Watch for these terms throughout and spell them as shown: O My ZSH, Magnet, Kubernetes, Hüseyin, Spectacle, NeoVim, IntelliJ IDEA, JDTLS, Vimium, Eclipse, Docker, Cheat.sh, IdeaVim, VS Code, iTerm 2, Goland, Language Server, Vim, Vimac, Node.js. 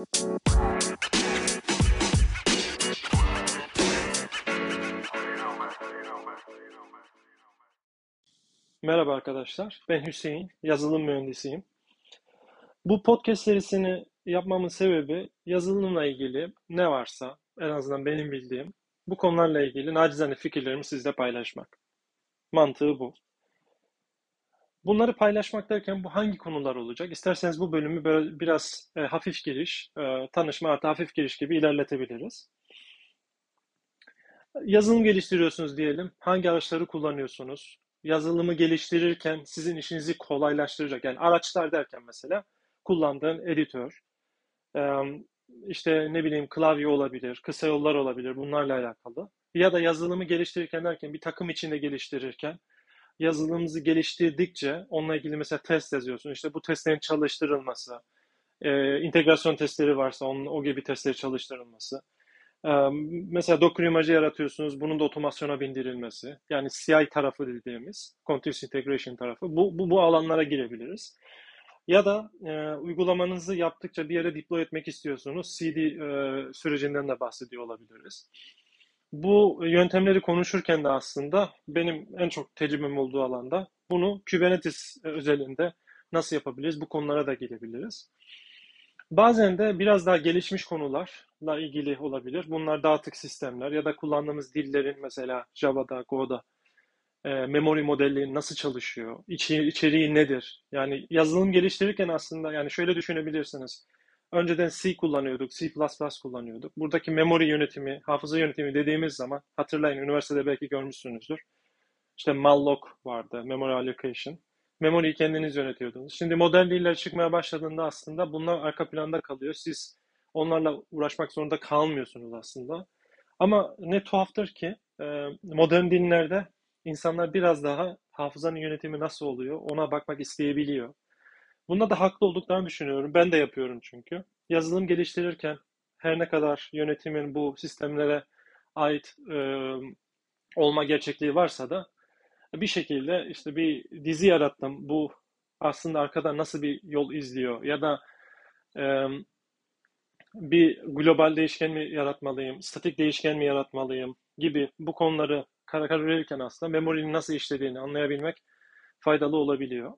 Merhaba arkadaşlar, ben Hüseyin, yazılım mühendisiyim. Bu podcast serisini yapmamın sebebi yazılımla ilgili ne varsa, en azından benim bildiğim, bu konularla ilgili nacizane fikirlerimi sizle paylaşmak. Mantığı bu. Bunları paylaşmak derken bu hangi konular olacak? İsterseniz bu bölümü böyle biraz hafif giriş, tanışma artı hafif giriş gibi ilerletebiliriz. Yazılım geliştiriyorsunuz diyelim. Hangi araçları kullanıyorsunuz? Yazılımı geliştirirken sizin işinizi kolaylaştıracak. Yani araçlar derken mesela kullandığın editör, işte ne bileyim klavye olabilir, kısa yollar olabilir bunlarla alakalı. Ya da yazılımı geliştirirken derken bir takım içinde geliştirirken yazılımımızı geliştirdikçe onunla ilgili mesela test yazıyorsun. İşte bu testlerin çalıştırılması, integrasyon testleri varsa onun o gibi testleri çalıştırılması. Mesela Docker imajı yaratıyorsunuz, bunun da otomasyona bindirilmesi. Yani CI tarafı dediğimiz, Continuous Integration tarafı. Bu alanlara girebiliriz. Ya da uygulamanızı yaptıkça bir yere deploy etmek istiyorsunuz. CD sürecinden de bahsediyor olabiliriz. Bu yöntemleri konuşurken de aslında benim en çok tecrübem olduğu alanda bunu Kubernetes özelinde nasıl yapabiliriz? Bu konulara da girebiliriz. Bazen de biraz daha gelişmiş konularla ilgili olabilir. Bunlar dağıtık sistemler ya da kullandığımız dillerin mesela Java'da, Go'da memory modeli nasıl çalışıyor? İçeriği nedir? Yani yazılım geliştirirken aslında yani şöyle düşünebilirsiniz. Önceden C kullanıyorduk, C++ kullanıyorduk. Buradaki memory yönetimi, hafıza yönetimi dediğimiz zaman hatırlayın üniversitede belki görmüşsünüzdür. İşte malloc vardı, memory allocation. Memory'yi kendiniz yönetiyordunuz. Şimdi modern diller çıkmaya başladığında aslında bunlar arka planda kalıyor. Siz onlarla uğraşmak zorunda kalmıyorsunuz aslında. Ama ne tuhaftır ki modern dillerde insanlar biraz daha hafızanın yönetimi nasıl oluyor ona bakmak isteyebiliyor. Bunda da haklı olduklarını düşünüyorum. Ben de yapıyorum çünkü. Yazılım geliştirirken her ne kadar yönetimin bu sistemlere ait olma gerçekliği varsa da bir şekilde işte bir dizi yarattım. Bu aslında arkada nasıl bir yol izliyor ya da bir global değişken mi yaratmalıyım, statik değişken mi yaratmalıyım gibi bu konuları karar verirken aslında memory'nin nasıl işlediğini anlayabilmek faydalı olabiliyor.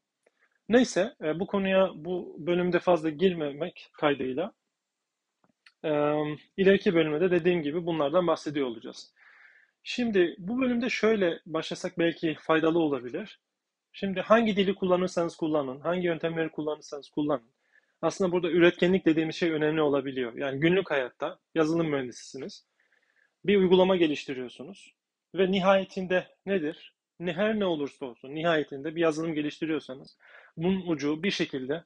Neyse bu konuya bu bölümde fazla girmemek kaydıyla ileriki bölümde de dediğim gibi bunlardan bahsediyor olacağız. Şimdi bu bölümde şöyle başlasak belki faydalı olabilir. Şimdi hangi dili kullanırsanız kullanın, hangi yöntemleri kullanırsanız kullanın. Aslında burada üretkenlik dediğimiz şey önemli olabiliyor. Yani günlük hayatta yazılım mühendisisiniz. Bir uygulama geliştiriyorsunuz ve nihayetinde nedir? Her ne olursa olsun nihayetinde bir yazılım geliştiriyorsanız bunun ucu bir şekilde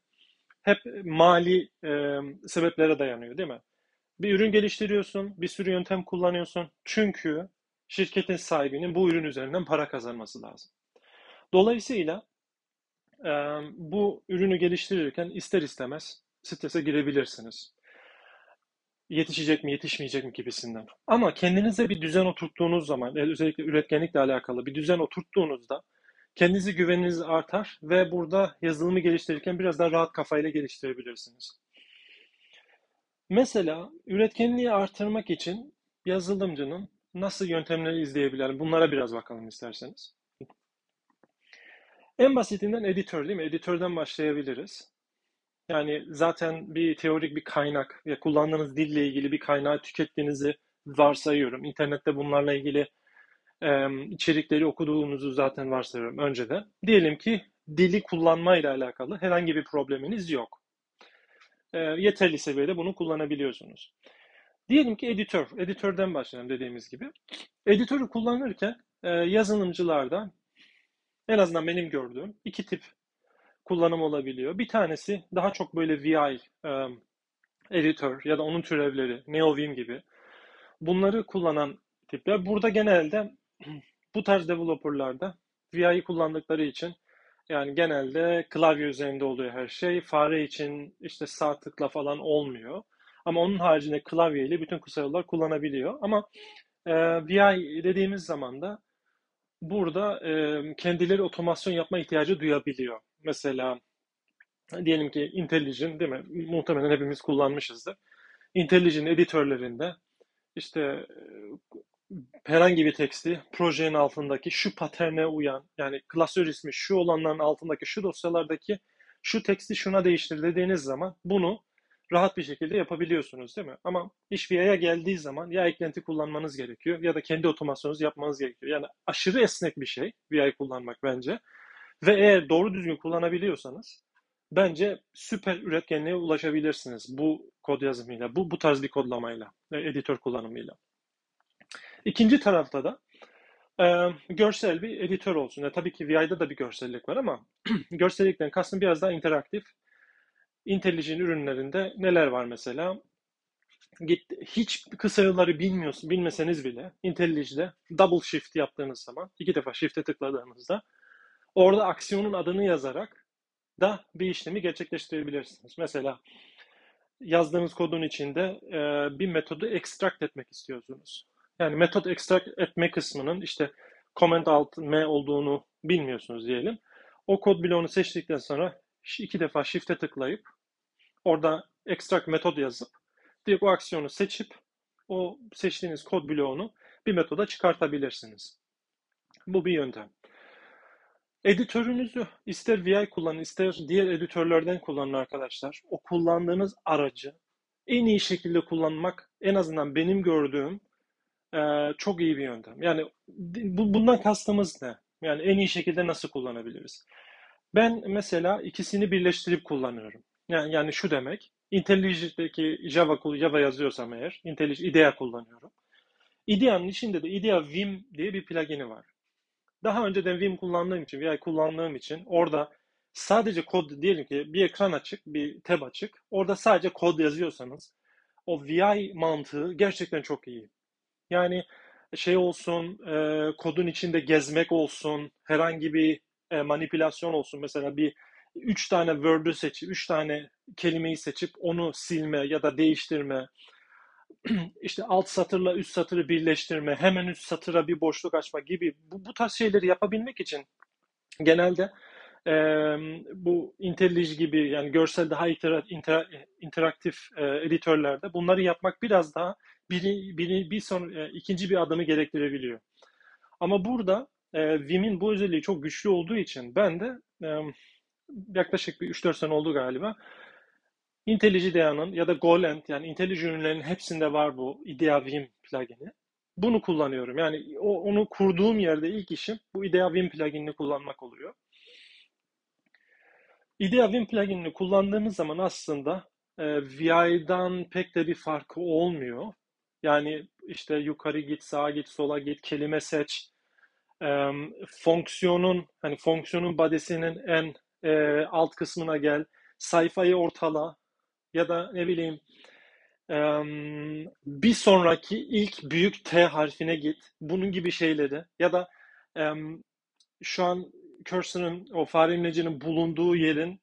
hep mali sebeplere dayanıyor değil mi? Bir ürün geliştiriyorsun, bir sürü yöntem kullanıyorsun çünkü şirketin sahibinin bu ürün üzerinden para kazanması lazım. Dolayısıyla bu ürünü geliştirirken ister istemez strese girebilirsiniz. Yetişecek mi, yetişmeyecek mi gibisinden. Ama kendinize bir düzen oturttuğunuz zaman, özellikle üretkenlikle alakalı bir düzen oturttuğunuzda kendinize güveniniz artar ve burada yazılımı geliştirirken biraz daha rahat kafayla geliştirebilirsiniz. Mesela üretkenliği artırmak için yazılımcının nasıl yöntemleri izleyebilir? Bunlara biraz bakalım isterseniz. En basitinden editör değil mi? Editörden başlayabiliriz. Yani zaten bir teorik bir kaynak ya kullandığınız dille ilgili bir kaynağı tükettiğinizi varsayıyorum. İnternette bunlarla ilgili içerikleri okuduğunuzu zaten varsayıyorum önceden. Diyelim ki dili kullanmayla alakalı herhangi bir probleminiz yok. Yeterli seviyede bunu kullanabiliyorsunuz. Diyelim ki editör. Editörden başlayalım dediğimiz gibi. Editörü kullanırken yazılımcılarda en azından benim gördüğüm iki tip kullanım olabiliyor. Bir tanesi daha çok böyle VI editör ya da onun türevleri, NeoVim gibi bunları kullanan tipler. Burada genelde bu tarz developerlarda VI'yi kullandıkları için yani genelde klavye üzerinde oluyor her şey. Fare için işte sağ tıkla falan olmuyor. Ama onun haricinde klavyeyle bütün kısa yollar kullanabiliyor. Ama VI dediğimiz zaman da burada kendileri otomasyon yapma ihtiyacı duyabiliyor. Mesela diyelim ki IntelliJ'in, değil mi? Muhtemelen hepimiz kullanmışızdır. IntelliJ'in editörlerinde işte herhangi bir teksti projenin altındaki şu paterne uyan, yani klasör ismi şu olanların altındaki şu dosyalardaki şu teksti şuna değiştir dediğiniz zaman bunu rahat bir şekilde yapabiliyorsunuz, değil mi? Ama iş VI'ye geldiği zaman ya eklenti kullanmanız gerekiyor ya da kendi otomasyonunuzu yapmanız gerekiyor. Yani aşırı esnek bir şey VI kullanmak bence. Ve eğer doğru düzgün kullanabiliyorsanız bence süper üretkenliğe ulaşabilirsiniz bu kod yazımıyla, bu tarz bir kodlamayla, editör kullanımıyla. İkinci tarafta da görsel bir editör olsun. Tabii ki VI'da da bir görsellik var ama görsellikten kastım biraz daha interaktif. IntelliJ'in ürünlerinde neler var mesela? Hiç kısa yolları bilmeseniz bile IntelliJ'de double shift yaptığınız zaman, iki defa shift'e tıkladığınızda orada aksiyonun adını yazarak da bir işlemi gerçekleştirebilirsiniz. Mesela yazdığınız kodun içinde bir metodu extract etmek istiyorsunuz. Yani metot extract etme kısmının işte comment alt M olduğunu bilmiyorsunuz diyelim. O kod bloğunu seçtikten sonra iki defa shift'e tıklayıp orada extract metod yazıp direkt o aksiyonu seçip o seçtiğiniz kod bloğunu bir metoda çıkartabilirsiniz. Bu bir yöntem. Editörünüzü ister VI kullanın, ister diğer editörlerden kullanın arkadaşlar. O kullandığınız aracı en iyi şekilde kullanmak en azından benim gördüğüm çok iyi bir yöntem. Yani bundan kastımız ne? Yani en iyi şekilde nasıl kullanabiliriz? Ben mesela ikisini birleştirip kullanıyorum. Yani şu demek, IntelliJ'deki Java yazıyorsam eğer, IntelliJ IDEA kullanıyorum. IDEA'nın içinde de IdeaVim diye bir plugin'i var. Daha önceden Vim kullandığım için, VI kullandığım için orada sadece kod, diyelim ki bir ekran açık, bir tab açık. Orada sadece kod yazıyorsanız o VI mantığı gerçekten çok iyi. Yani şey olsun, kodun içinde gezmek olsun, herhangi bir manipülasyon olsun. Mesela bir 3 tane word'ü seçip, 3 tane kelimeyi seçip onu silme ya da değiştirme. İşte alt satırla üst satırı birleştirme, hemen üst satıra bir boşluk açma gibi bu tarz şeyleri yapabilmek için genelde bu IntelliJ gibi, yani görsel daha interaktif editörlerde bunları yapmak biraz daha ikinci bir adımı gerektirebiliyor. Ama burada Vim'in bu özelliği çok güçlü olduğu için ben de yaklaşık bir 3-4 sene oldu galiba. IntelliJ IDEA'nın ya da Goland, yani IntelliJ ürünlerinin hepsinde var bu IdeaVim plugin'i. Bunu kullanıyorum. Yani onu kurduğum yerde ilk işim bu IdeaVim plugin'ini kullanmak oluyor. IdeaVim plugin'ini kullandığımız zaman aslında VI'dan pek de bir farkı olmuyor. Yani işte yukarı git, sağa git, sola git, kelime seç. Fonksiyonun badesinin en alt kısmına gel, sayfayı ortala ya da ne bileyim bir sonraki ilk büyük T harfine git. Bunun gibi şeyleri ya da şu an cursor'ın, o fare imlecinin bulunduğu yerin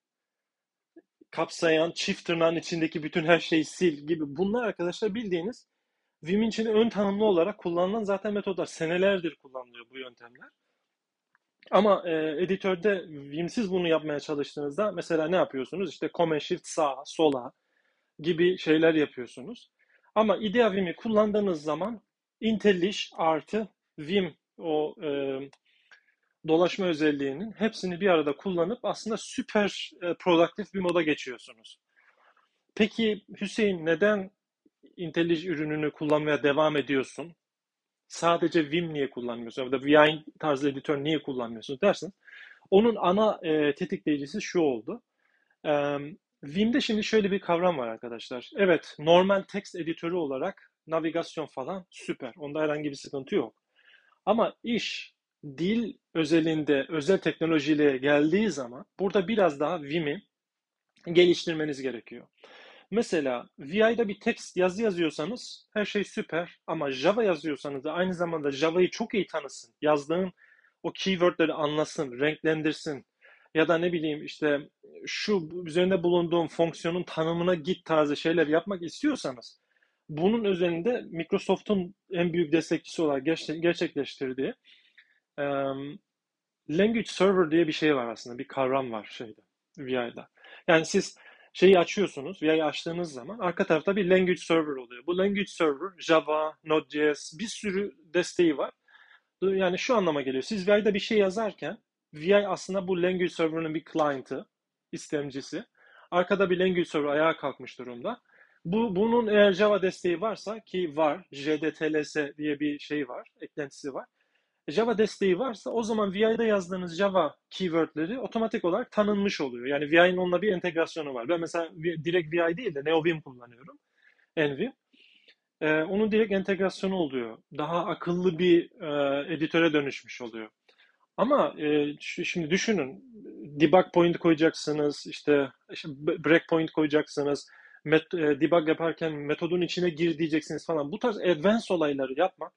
kapsayan çift tırnağın içindeki bütün her şeyi sil gibi. Bunlar arkadaşlar bildiğiniz Vim'in içinde ön tanımlı olarak kullanılan zaten metodlar. Senelerdir kullanılıyor bu yöntemler. Ama editörde Vim'siz bunu yapmaya çalıştığınızda mesela ne yapıyorsunuz? İşte Command Shift sağa, sola gibi şeyler yapıyorsunuz. Ama IdeaVim'i kullandığınız zaman IntelliJ artı Vim o dolaşma özelliğinin hepsini bir arada kullanıp aslında süper produktif bir moda geçiyorsunuz. Peki Hüseyin, neden IntelliJ ürününü kullanmaya devam ediyorsun? Sadece Vim niye kullanmıyorsun? Ya da VI tarzı editör niye kullanmıyorsun dersin. Onun ana tetikleyicisi şu oldu. Vim'de şimdi şöyle bir kavram var arkadaşlar. Evet, normal text editörü olarak navigasyon falan süper. Onda herhangi bir sıkıntı yok. Ama iş dil özelinde özel teknolojiyle geldiği zaman burada biraz daha Vim'i geliştirmeniz gerekiyor. Mesela VI'da bir text yazı yazıyorsanız her şey süper ama Java yazıyorsanız da aynı zamanda Java'yı çok iyi tanısın. Yazdığın o keywordleri anlasın, renklendirsin ya da ne bileyim işte şu üzerinde bulunduğum fonksiyonun tanımına git tarzı şeyler yapmak istiyorsanız bunun özelinde Microsoft'un en büyük destekçisi olarak gerçekleştirdiği Language Server diye bir şey var aslında, bir kavram var VI'da. Yani siz şeyi açıyorsunuz, VI'yi açtığınız zaman arka tarafta bir Language Server oluyor. Bu Language Server, Java, Node.js bir sürü desteği var. Yani şu anlama geliyor. Siz VI'de bir şey yazarken, VI aslında bu Language Server'ın bir client'ı, istemcisi. Arkada bir Language Server ayağa kalkmış durumda. Bunun eğer Java desteği varsa, ki var, JDTLS diye bir şey var, eklentisi var. Java desteği varsa o zaman VI'de yazdığınız Java keywordleri otomatik olarak tanınmış oluyor. Yani VI'nin onunla bir entegrasyonu var. Ben mesela direkt VI değil de NeoVim kullanıyorum. NeoVim. Onun direkt entegrasyonu oluyor. Daha akıllı bir editöre dönüşmüş oluyor. Ama şimdi düşünün. Debug point koyacaksınız, işte breakpoint koyacaksınız, debug yaparken metodun içine gir diyeceksiniz falan. Bu tarz advanced olayları yapmak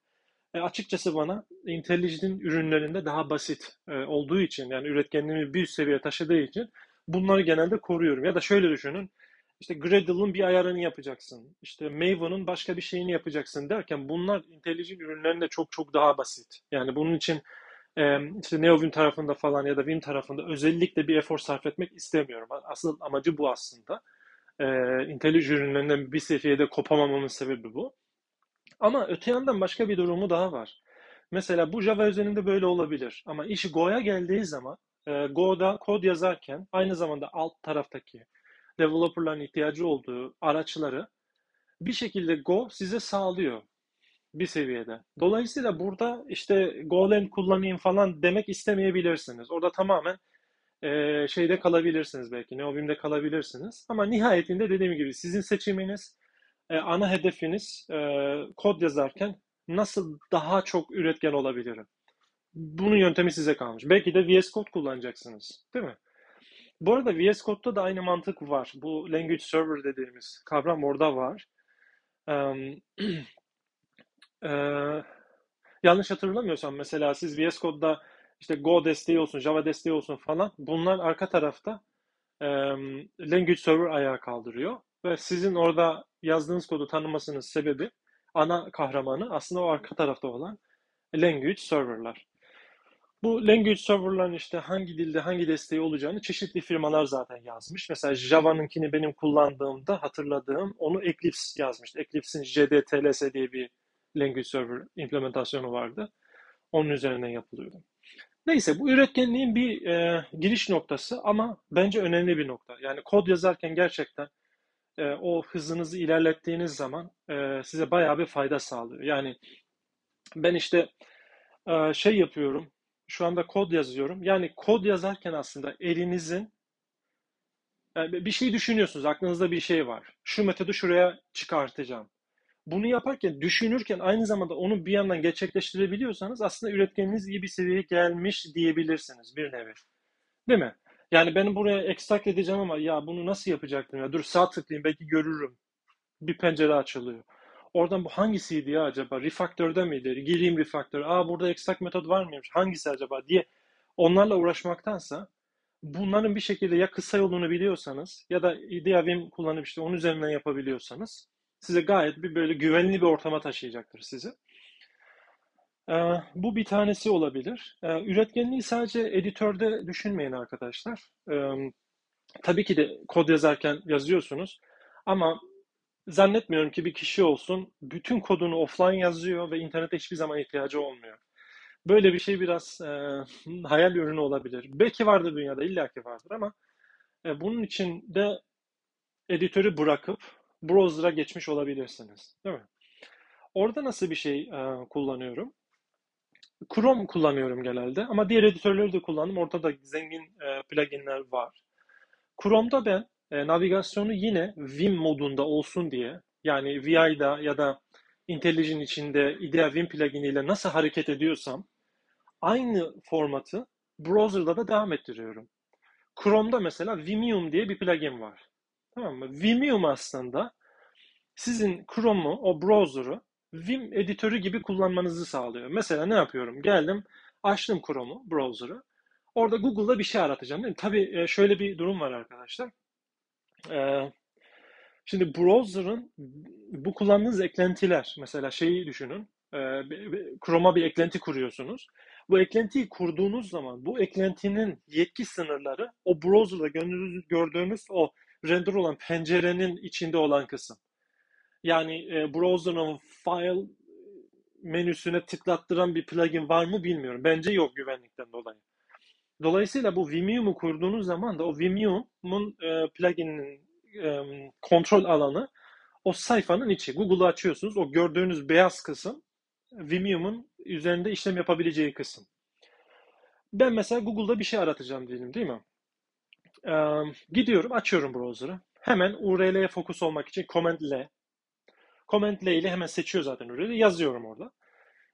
açıkçası bana IntelliJ'in ürünlerinde daha basit olduğu için, yani üretkenliğimi bir üst seviyeye taşıdığı için bunları genelde koruyorum. Ya da şöyle düşünün, işte Gradle'ın bir ayarını yapacaksın, işte Maven'ın başka bir şeyini yapacaksın derken bunlar IntelliJ'in ürünlerinde çok çok daha basit. Yani bunun için işte NeoVim tarafında falan ya da Vim tarafında özellikle bir efor sarf etmek istemiyorum. Asıl amacı bu aslında. IntelliJ ürünlerinden bir seviyede kopamamamın sebebi bu. Ama öte yandan başka bir durumu daha var. Mesela bu Java üzerinde böyle olabilir. Ama iş Go'ya geldiği zaman, Go'da kod yazarken aynı zamanda alt taraftaki developerların ihtiyacı olduğu araçları bir şekilde Go size sağlıyor bir seviyede. Dolayısıyla burada işte Goland kullanayım falan demek istemeyebilirsiniz. Orada tamamen şeyde kalabilirsiniz belki, NeoVim'de kalabilirsiniz. Ama nihayetinde dediğim gibi sizin seçiminiz, ana hedefiniz kod yazarken nasıl daha çok üretken olabilirim? Bunun yöntemi size kalmış. Belki de VS Code kullanacaksınız, değil mi? Bu arada VS Code'da da aynı mantık var. Bu Language Server dediğimiz kavram orada var. Yanlış hatırlamıyorsam mesela siz VS Code'da işte Go desteği olsun, Java desteği olsun falan, bunlar arka tarafta Language Server ayağa kaldırıyor. Ve sizin orada yazdığınız kodu tanımasının sebebi, ana kahramanı aslında o arka tarafta olan Language Server'lar. Bu Language Server'ların işte hangi dilde hangi desteği olacağını çeşitli firmalar zaten yazmış. Mesela Java'nınkini benim kullandığımda hatırladığım, onu Eclipse yazmıştı. Eclipse'in JDTLS diye bir Language Server implementasyonu vardı. Onun üzerinden yapılıyordu. Neyse, bu üretkenliğin bir giriş noktası ama bence önemli bir nokta. Yani kod yazarken gerçekten o hızınızı ilerlettiğiniz zaman size bayağı bir fayda sağlıyor. Yani ben işte şey yapıyorum, şu anda kod yazıyorum. Yani kod yazarken aslında elinizin, yani bir şey düşünüyorsunuz, aklınızda bir şey var. Şu metodu şuraya çıkartacağım. Bunu yaparken, düşünürken aynı zamanda onu bir yandan gerçekleştirebiliyorsanız aslında üretkeniniz iyi bir seviyeye gelmiş diyebilirsiniz bir nevi. Değil mi? Yani ben buraya extract edeceğim ama ya bunu nasıl yapacaktım ya? Dur sağ tıklayayım belki görürüm. Bir pencere açılıyor. Oradan bu hangisiydi ya acaba? Refactor'da mıydı? Gireyim refactor. Aa burada extract metod var mıymış? Hangisi acaba diye onlarla uğraşmaktansa bunların bir şekilde ya kısa yolunu biliyorsanız ya da IdeaVim kullanıp işte onun üzerinden yapabiliyorsanız size gayet bir böyle güvenli bir ortama taşıyacaktır sizi. Bu bir tanesi olabilir. Üretkenliği sadece editörde düşünmeyin arkadaşlar. Tabii ki de kod yazarken yazıyorsunuz ama zannetmiyorum ki bir kişi olsun bütün kodunu offline yazıyor ve internete hiçbir zaman ihtiyacı olmuyor. Böyle bir şey biraz hayal ürünü olabilir. Belki vardır dünyada, illaki vardır ama bunun için de editörü bırakıp browser'a geçmiş olabilirsiniz, değil mi? Orada nasıl bir şey kullanıyorum? Chrome kullanıyorum genelde ama diğer editörleri de kullandım. Ortada zengin pluginler var. Chrome'da ben navigasyonu yine Vim modunda olsun diye, yani VI'da ya da IntelliJ'in içinde IdeaVim pluginiyle nasıl hareket ediyorsam aynı formatı browser'da da devam ettiriyorum. Chrome'da mesela Vimium diye bir plugin var. Tamam mı? Vimium aslında sizin Chrome'u, o browser'u Vim editörü gibi kullanmanızı sağlıyor. Mesela ne yapıyorum? Geldim, açtım Chrome'u, browser'ı. Orada Google'da bir şey aratacağım, değil mi? Tabii şöyle bir durum var arkadaşlar. Şimdi browser'ın bu kullandığınız eklentiler, mesela şeyi düşünün. Chrome'a bir eklenti kuruyorsunuz. Bu eklentiyi kurduğunuz zaman bu eklentinin yetki sınırları o browser'da gördüğümüz o render olan pencerenin içinde olan kısım. Yani browser'ın file menüsüne tıklattıran bir plugin var mı bilmiyorum. Bence yok güvenlikten dolayı. Dolayısıyla bu Vimium'u kurduğunuz zaman da o Vimium'un plugin'in kontrol alanı o sayfanın içi. Google'u açıyorsunuz. O gördüğünüz beyaz kısım Vimium'un üzerinde işlem yapabileceği kısım. Ben mesela Google'da bir şey aratacağım diyelim, değil mi? Gidiyorum, açıyorum browser'ı. Hemen URL'ye fokus olmak için Command L ile hemen seçiyor zaten URL'i. Yazıyorum orada.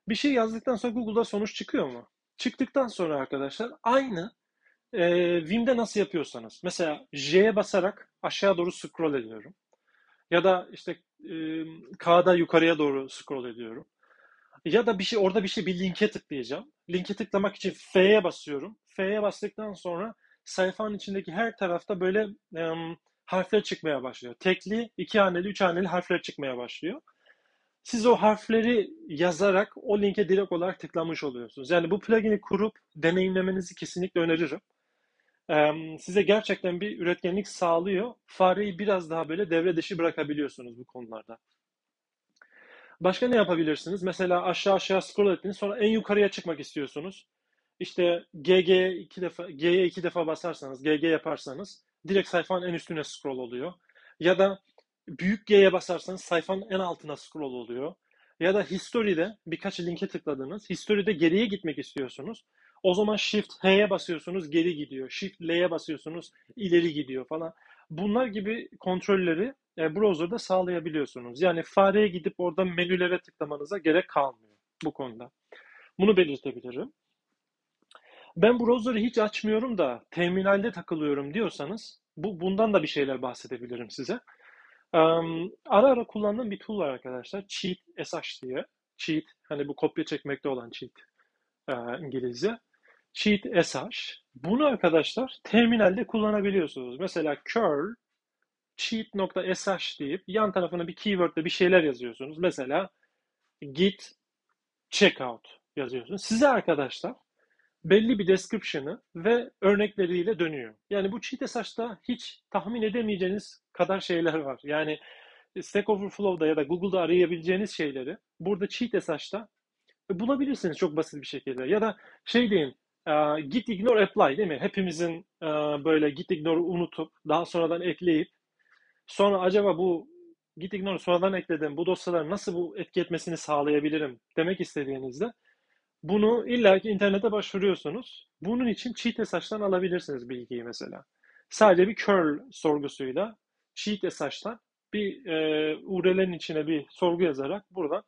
Bir şey yazdıktan sonra Google'da sonuç çıkıyor mu? Çıktıktan sonra arkadaşlar aynı Vim'de nasıl yapıyorsanız. Mesela J'ye basarak aşağı doğru scroll ediyorum. Ya da işte K'da yukarıya doğru scroll ediyorum. Ya da bir şey orada bir linke tıklayacağım. Linke tıklamak için F'ye basıyorum. F'ye bastıktan sonra sayfanın içindeki her tarafta böyle harfler çıkmaya başlıyor. Tekli, iki haneli, üç haneli harfler çıkmaya başlıyor. Siz o harfleri yazarak o linke direkt olarak tıklamış oluyorsunuz. Yani bu plugin'i kurup deneyimlemenizi kesinlikle öneririm. Size gerçekten bir üretkenlik sağlıyor. Fareyi biraz daha böyle devre dışı bırakabiliyorsunuz bu konularda. Başka ne yapabilirsiniz? Mesela aşağı scroll ettiniz, sonra en yukarıya çıkmak istiyorsunuz. İşte G'ye iki defa basarsanız, GG yaparsanız direkt sayfanın en üstüne scroll oluyor. Ya da büyük G'ye basarsanız sayfanın en altına scroll oluyor. Ya da history'de birkaç linke tıkladınız. History'de geriye gitmek istiyorsunuz. O zaman Shift H'ye basıyorsunuz, geri gidiyor. Shift L'ye basıyorsunuz, ileri gidiyor falan. Bunlar gibi kontrolleri browser'da sağlayabiliyorsunuz. Yani fareye gidip orada menülere tıklamanıza gerek kalmıyor bu konuda. Bunu belirtebilirim. Ben browser'ı hiç açmıyorum da terminalde takılıyorum diyorsanız bundan da bir şeyler bahsedebilirim size. Ara ara kullandığım bir tool var arkadaşlar. Cheat.sh diye. Cheat, hani bu kopya çekmekte olan cheat İngilizce. Cheat.sh. Bunu arkadaşlar terminalde kullanabiliyorsunuz. Mesela curl cheat.sh deyip yan tarafına bir keywordle bir şeyler yazıyorsunuz. Mesela git checkout yazıyorsunuz. Size arkadaşlar belli bir description'ı ve örnekleriyle dönüyor. Yani bu Cheat.sh'ta hiç tahmin edemeyeceğiniz kadar şeyler var. Yani Stack Overflow'da ya da Google'da arayabileceğiniz şeyleri burada Cheat.sh'ta bulabilirsiniz çok basit bir şekilde. Ya da şey diyeyim, git ignore apply değil mi? Hepimizin böyle git ignore'u unutup daha sonradan ekleyip sonra acaba bu git ignore'u sonradan ekledim, bu dosyalar nasıl bu etki etmesini sağlayabilirim demek istediğinizde bunu illaki internete başvuruyorsunuz. Bunun için Cheat.sh'tan alabilirsiniz bilgiyi mesela. Sadece bir curl sorgusuyla Cheat.sh'tan bir URL'nin içine bir sorgu yazarak burada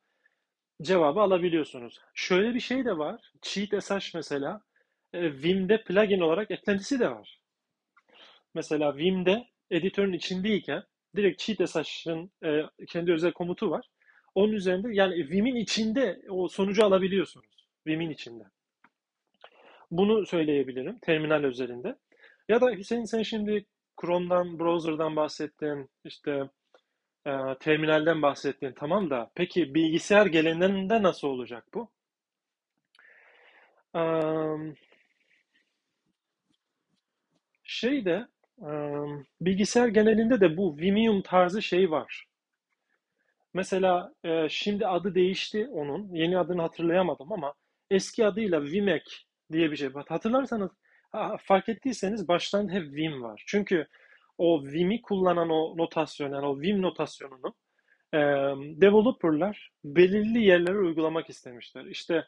cevabı alabiliyorsunuz. Şöyle bir şey de var. Cheat.sh mesela Vim'de plugin olarak eklentisi de var. Mesela Vim'de editörün içindeyken direkt Cheat.sh'ın kendi özel komutu var. Onun üzerinde yani Vim'in içinde o sonucu alabiliyorsunuz. Vim'in içinde. Bunu söyleyebilirim terminal üzerinde. Ya da Hüseyin sen şimdi Chrome'dan, browser'dan bahsettin, işte terminalden bahsettin. Tamam da peki bilgisayar geleninde nasıl olacak bu? Bilgisayar genelinde de bu Vimium tarzı şey var. Mesela şimdi adı değişti onun. Yeni adını hatırlayamadım ama eski adıyla Vimac diye bir şey var. Hatırlarsanız, fark ettiyseniz baştan hep Vim var. Çünkü o Vim'i kullanan o notasyon, yani o Vim notasyonunu developerlar belirli yerlere uygulamak istemişler. İşte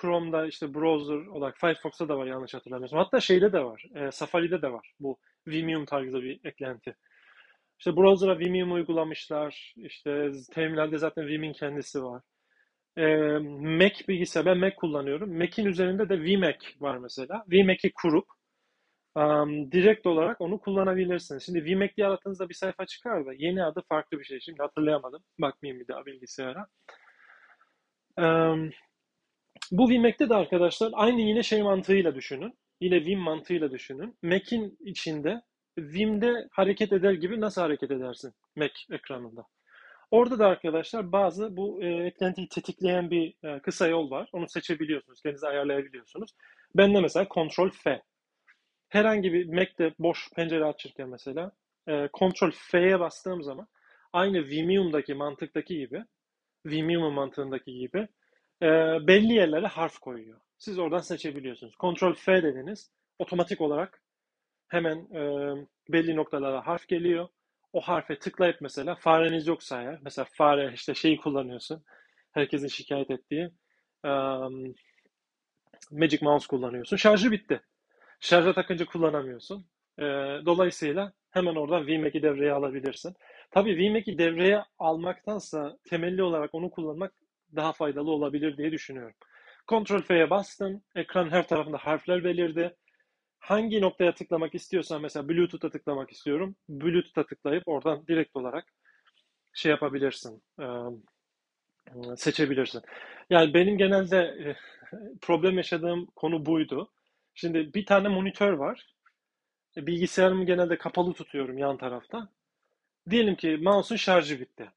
Chrome'da, işte browser olarak Firefox'ta da var yanlış hatırlamıyorsam. Hatta şeyde de var, Safari'de de var bu Vimium tarzı bir eklenti. İşte browser'a Vimium uygulamışlar, işte terminalde zaten Vim'in kendisi var. Mac bilgisayar, ben Mac kullanıyorum. Mac'in üzerinde de Vimac var mesela. Vimac'i kurup direkt olarak onu kullanabilirsiniz. Şimdi Vimac diye arattığınızda bir sayfa çıkar da yeni adı farklı bir şey. Şimdi hatırlayamadım. Bakmayayım bir daha bilgisayara. Bu Vimac'te de arkadaşlar aynı yine şey mantığıyla düşünün. Yine Vim mantığıyla düşünün. Mac'in içinde Vim'de hareket eder gibi nasıl hareket edersin Mac ekranında? Orada da arkadaşlar bazı bu eklentiyi tetikleyen bir kısa yol var. Onu seçebiliyorsunuz, kendiniz ayarlayabiliyorsunuz. Ben de mesela Ctrl F. Herhangi bir Mac'de boş pencere açırken mesela Ctrl F'ye bastığım zaman aynı Vimium'daki mantıktaki gibi, Vimium'un mantığındaki gibi belli yerlere harf koyuyor. Siz oradan seçebiliyorsunuz. Ctrl F dediniz, otomatik olarak hemen belli noktalara harf geliyor. O harfe tıklayıp mesela fareniz yoksa eğer, mesela fare işte şeyi kullanıyorsun, herkesin şikayet ettiği Magic Mouse kullanıyorsun. Şarjı bitti. Şarja takınca kullanamıyorsun. Dolayısıyla hemen oradan Vimac'i devreye alabilirsin. Tabii Vimac'i devreye almaktansa temelli olarak onu kullanmak daha faydalı olabilir diye düşünüyorum. Ctrl F'ye bastın, ekran her tarafında harfler belirdi. Hangi noktaya tıklamak istiyorsan, mesela Bluetooth'a tıklamak istiyorum. Bluetooth'a tıklayıp oradan direkt olarak şey yapabilirsin, seçebilirsin. Yani benim genelde problem yaşadığım konu buydu. Şimdi bir tane monitör var. Bilgisayarımı genelde kapalı tutuyorum yan tarafta. Diyelim ki mouse'un şarjı bitti.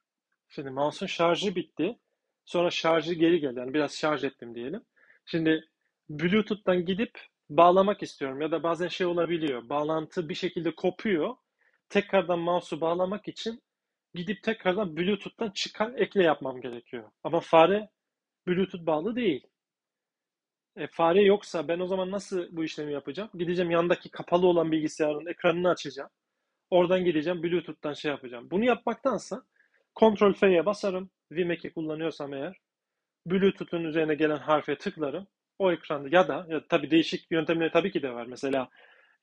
Şimdi mouse'un şarjı bitti. Sonra şarjı geri geldi. Yani biraz şarj ettim diyelim. Şimdi Bluetooth'tan gidip bağlamak istiyorum ya da bazen şey olabiliyor. Bağlantı bir şekilde kopuyor. Tekrardan mouse'u bağlamak için gidip tekrardan Bluetooth'tan çıkar ekle yapmam gerekiyor. Ama fare Bluetooth bağlı değil. Fare yoksa ben o zaman nasıl bu işlemi yapacağım? Gideceğim yandaki kapalı olan bilgisayarın ekranını açacağım. Oradan gideceğim Bluetooth'tan şey yapacağım. Bunu yapmaktansa Ctrl F'ye basarım. Vimac'i kullanıyorsam eğer Bluetooth'un üzerine gelen harfe tıklarım. O ekranda ya da tabii değişik yöntemleri tabii ki de var. Mesela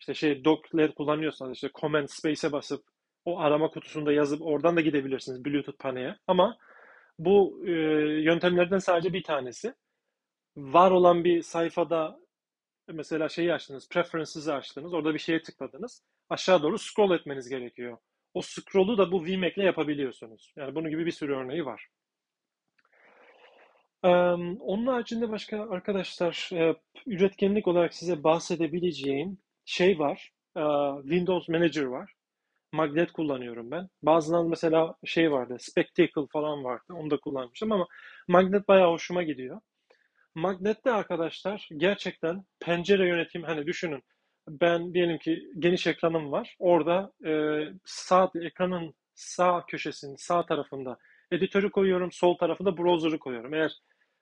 işte doc'leri kullanıyorsanız işte Command Space'e basıp o arama kutusunda yazıp oradan da gidebilirsiniz Bluetooth paneye. Ama bu yöntemlerden sadece bir tanesi. Var olan bir sayfada mesela şeyi açtınız, Preferences'ı açtınız. Orada bir şeye tıkladınız. Aşağı doğru scroll etmeniz gerekiyor. O scroll'u da bu Vimac'le yapabiliyorsunuz. Yani bunun gibi bir sürü örneği var. Onun haricinde başka arkadaşlar üretkenlik olarak size bahsedebileceğim şey var. Windows Manager var. Magnet kullanıyorum ben. Bazılarında mesela şey vardı, Spectacle falan vardı. Onu da kullanmıştım ama Magnet bayağı hoşuma gidiyor. Magnet'te arkadaşlar gerçekten pencere yönetimi, hani düşünün ben diyelim ki geniş ekranım var. Orada sağ ekranın sağ köşesinin sağ tarafında editörü koyuyorum, sol tarafında browser'ı koyuyorum. Eğer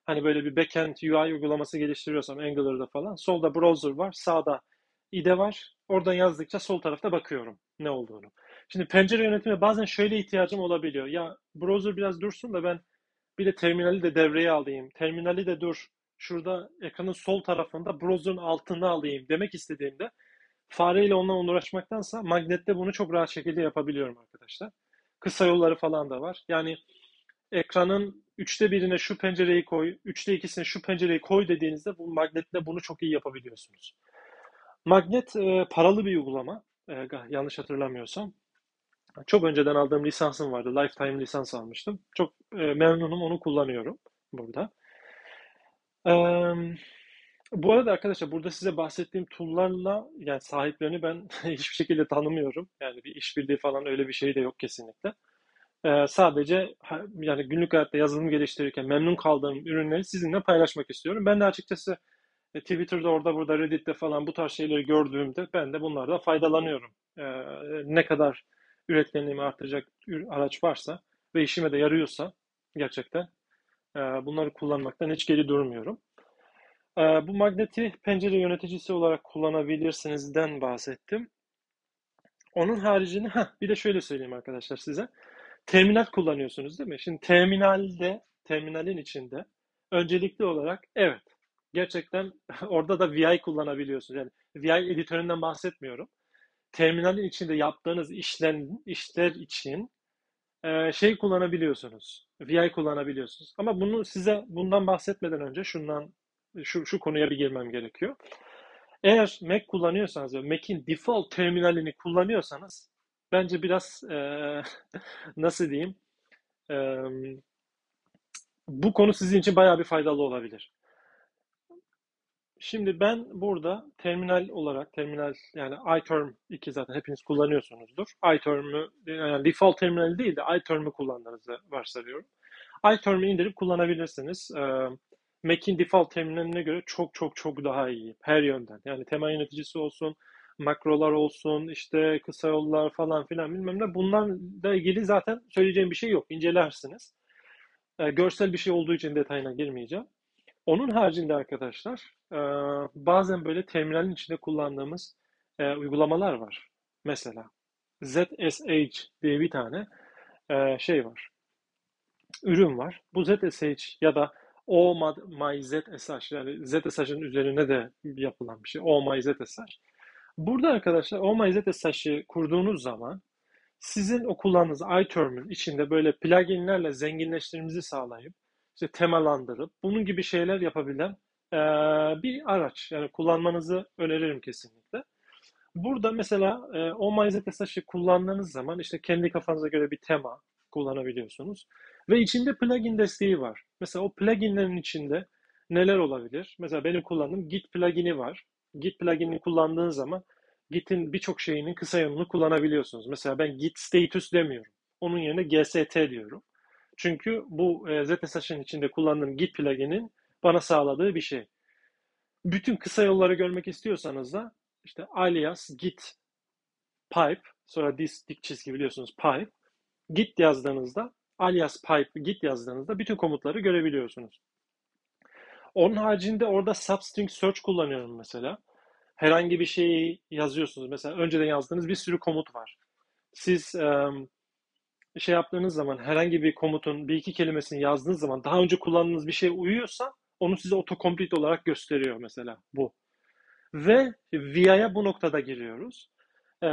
hani böyle bir backend UI uygulaması geliştiriyorsam Angular'da falan, solda browser var, sağda IDE var. Oradan yazdıkça sol tarafta bakıyorum ne olduğunu. Şimdi pencere yönetimine bazen şöyle ihtiyacım olabiliyor. Ya browser biraz dursun da ben bir de terminali de devreye alayım. Terminali de dur, şurada ekranın sol tarafında browser'ın altına alayım demek istediğimde fareyle ondan uğraşmaktansa Magnet'te bunu çok rahat şekilde yapabiliyorum arkadaşlar. Kısa yolları falan da var. Yani ekranın 1/3'üne şu pencereyi koy, 2/3'üne şu pencereyi koy dediğinizde bu Magnet'le bunu çok iyi yapabiliyorsunuz. Magnet paralı bir uygulama. Yanlış hatırlamıyorsam. Çok önceden aldığım lisansım vardı. Lifetime lisans almıştım. Çok memnunum. Onu kullanıyorum burada. Bu arada arkadaşlar burada size bahsettiğim tool'larla yani sahiplerini ben hiçbir şekilde tanımıyorum. Yani bir işbirliği falan öyle bir şey de yok kesinlikle. Sadece yani günlük hayatta yazılım geliştirirken memnun kaldığım ürünleri sizinle paylaşmak istiyorum. Ben de açıkçası Twitter'da orada burada Reddit'te falan bu tarz şeyleri gördüğümde ben de bunlardan faydalanıyorum. Ne kadar üretkenliğimi artıracak araç varsa ve işime de yarıyorsa gerçekten bunları kullanmaktan hiç geri durmuyorum. Bu Magnet'i pencere yöneticisi olarak kullanabilirsinizden bahsettim. Onun haricinde bir de şöyle söyleyeyim arkadaşlar size. Terminal kullanıyorsunuz değil mi? Şimdi terminalin içinde öncelikli olarak evet gerçekten orada da VI kullanabiliyorsunuz. Yani VI editöründen bahsetmiyorum. Terminalin içinde yaptığınız işler için şey kullanabiliyorsunuz. VI kullanabiliyorsunuz. Ama bunu size bundan bahsetmeden önce şu konuya bir girmem gerekiyor. Eğer Mac kullanıyorsanız ve Mac'in default terminalini kullanıyorsanız bence biraz nasıl diyeyim bu konu sizin için bayağı bir faydalı olabilir. Şimdi ben burada terminal olarak, terminal yani iTerm 2 zaten hepiniz kullanıyorsunuzdur. iTerm'ü, yani default terminal değil de iTerm'ü kullandığınızı varsayıyorum. iTerm'ü indirip kullanabilirsiniz. Mac'in default terminaline göre çok daha iyi her yönden. Yani tema yöneticisi olsun, makrolar olsun, işte kısa yollar falan filan bilmem ne. Bunlarla ilgili zaten söyleyeceğim bir şey yok. İncelersiniz. Görsel bir şey olduğu için detayına girmeyeceğim. Onun haricinde arkadaşlar bazen böyle terminalin içinde kullandığımız uygulamalar var. Mesela ZSH diye bir tane şey var. Ürün var. Bu ZSH ya da O My ZSH, yani ZSH'ın üzerine de yapılan bir şey. O My ZSH. Burada arkadaşlar O My ZSH'ı kurduğunuz zaman sizin o kullandığınız iTerm'ün içinde böyle pluginlerle zenginleştirmemizi sağlayıp işte temalandırıp bunun gibi şeyler yapabilen bir araç. Yani kullanmanızı öneririm kesinlikle. Burada mesela O My ZSH'ı kullandığınız zaman işte kendi kafanıza göre bir tema kullanabiliyorsunuz. Ve içinde plugin desteği var. Mesela o pluginlerin içinde neler olabilir? Mesela benim kullandığım Git plugini var. Git pluginini kullandığın zaman Git'in birçok şeyinin kısa yolunu kullanabiliyorsunuz. Mesela ben Git status demiyorum. Onun yerine GST diyorum. Çünkü bu ZSH'ın içinde kullandığım Git pluginin bana sağladığı bir şey. Bütün kısa yolları görmek istiyorsanız da işte alias git pipe, sonra dik çizgi biliyorsunuz pipe, git yazdığınızda alias pipe git yazdığınızda bütün komutları görebiliyorsunuz. Onun haricinde orada substring search kullanıyorum mesela. Herhangi bir şeyi yazıyorsunuz. Mesela önceden yazdığınız bir sürü komut var. Siz şey yaptığınız zaman herhangi bir komutun bir iki kelimesini yazdığınız zaman daha önce kullandığınız bir şey uyuyorsa onu size autocomplete olarak gösteriyor mesela bu. Ve VI'ye bu noktada giriyoruz.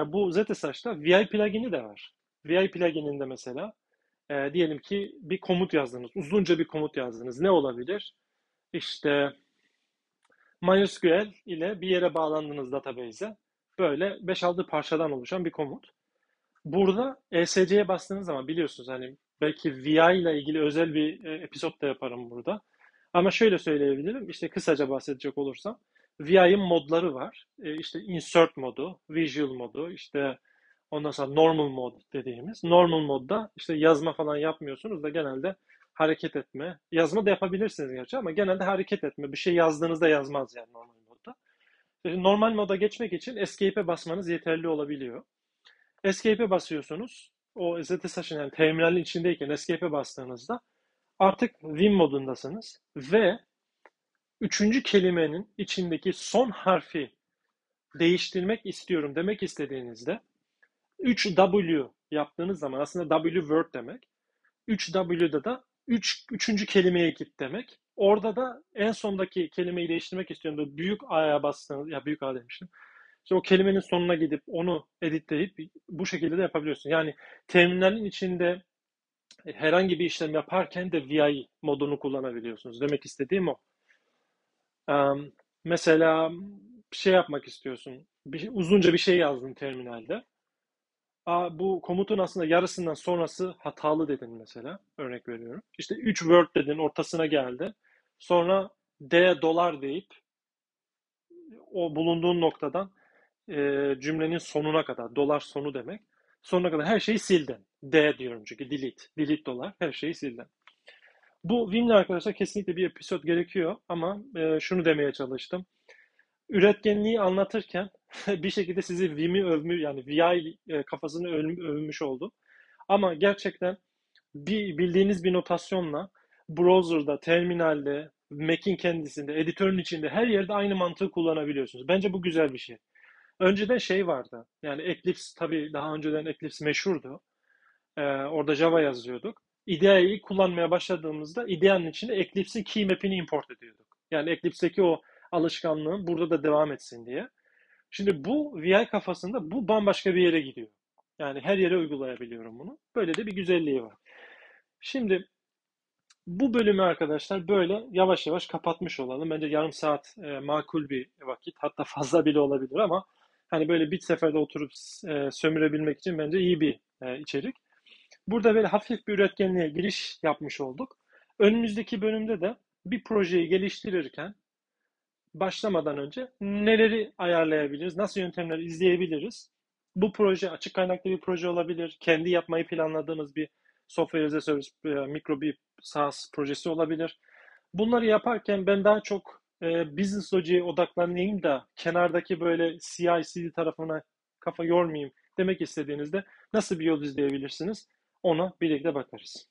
Bu ZSH'da VI plugin'i de var. VI plugin'inde mesela diyelim ki bir komut yazdınız. Uzunca bir komut yazdınız. Ne olabilir? İşte MySQL ile bir yere bağlandığınız database'e böyle 5-6 parçadan oluşan bir komut. Burada ESC'ye bastığınız zaman biliyorsunuz hani belki VI ile ilgili özel bir episod da yaparım burada. Ama şöyle söyleyebilirim. İşte kısaca bahsedecek olursam VI'nin modları var. İşte insert modu, visual modu, işte ondan sonra normal mod dediğimiz. Normal modda işte yazma falan yapmıyorsunuz da genelde hareket etme. Yazma da yapabilirsiniz gerçi ama genelde hareket etme. Bir şey yazdığınızda yazmaz yani normal modda. Normal moda geçmek için escape'e basmanız yeterli olabiliyor. Escape'e basıyorsunuz. O ZSH'ın yani terminalin içindeyken escape'e bastığınızda artık Vim modundasınız ve üçüncü kelimenin içindeki son harfi değiştirmek istiyorum demek istediğinizde 3W yaptığınız zaman aslında W word demek. 3W'da da üçüncü kelimeye git demek. Orada da en sondaki kelimeyi değiştirmek istiyorum. Böyle büyük A'ya bastığınız, ya büyük A demiştim. İşte o kelimenin sonuna gidip onu editleyip bu şekilde de yapabiliyorsun. Yani terminalin içinde herhangi bir işlem yaparken de VI modunu kullanabiliyorsunuz. Demek istediğim o. Mesela bir şey yapmak istiyorsun. Uzunca bir şey yazdın terminalde. Bu komutun aslında yarısından sonrası hatalı dedin mesela. Örnek veriyorum. İşte 3 word dedin ortasına geldi. Sonra $, deyip o bulunduğun noktadan cümlenin sonuna kadar, dolar sonu demek. Sonuna kadar her şeyi sildin. D diyorum çünkü delete. Delete $, her şeyi sildin. Bu Vim'le arkadaşlar kesinlikle bir episod gerekiyor ama şunu demeye çalıştım. Üretkenliği anlatırken bir şekilde sizi Vim'i övmüş, yani VI kafasını övmüş oldum. Ama gerçekten bildiğiniz bir notasyonla browser'da, terminalde, Mac'in kendisinde, editörün içinde her yerde aynı mantığı kullanabiliyorsunuz. Bence bu güzel bir şey. Önceden şey vardı. Yani Eclipse tabii daha önceden Eclipse meşhurdu. Orada Java yazıyorduk. IDEA'yı kullanmaya başladığımızda IDEA'nın içinde Eclipse'in key map'ini import ediyorduk. Yani Eclipse'deki o alışkanlığın burada da devam etsin diye. Şimdi bu VI kafasında bu bambaşka bir yere gidiyor. Yani her yere uygulayabiliyorum bunu. Böyle de bir güzelliği var. Şimdi bu bölümü arkadaşlar böyle yavaş yavaş kapatmış olalım. Bence yarım saat makul bir vakit. Hatta fazla bile olabilir ama hani böyle bir seferde oturup sömürebilmek için bence iyi bir içerik. Burada böyle hafif bir üretkenliğe giriş yapmış olduk. Önümüzdeki bölümde de bir projeyi geliştirirken başlamadan önce neleri ayarlayabiliriz, nasıl yöntemleri izleyebiliriz? Bu proje açık kaynaklı bir proje olabilir, kendi yapmayı planladığınız bir software as a service, mikro bir SaaS projesi olabilir. Bunları yaparken ben daha çok business logic'e odaklanayım da kenardaki böyle CI/CD tarafına kafa yormayayım demek istediğinizde nasıl bir yol izleyebilirsiniz? Ona birlikte bakarız.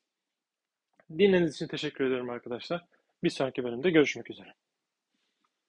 Dinlediğiniz için teşekkür ederim arkadaşlar. Bir sonraki bölümde görüşmek üzere.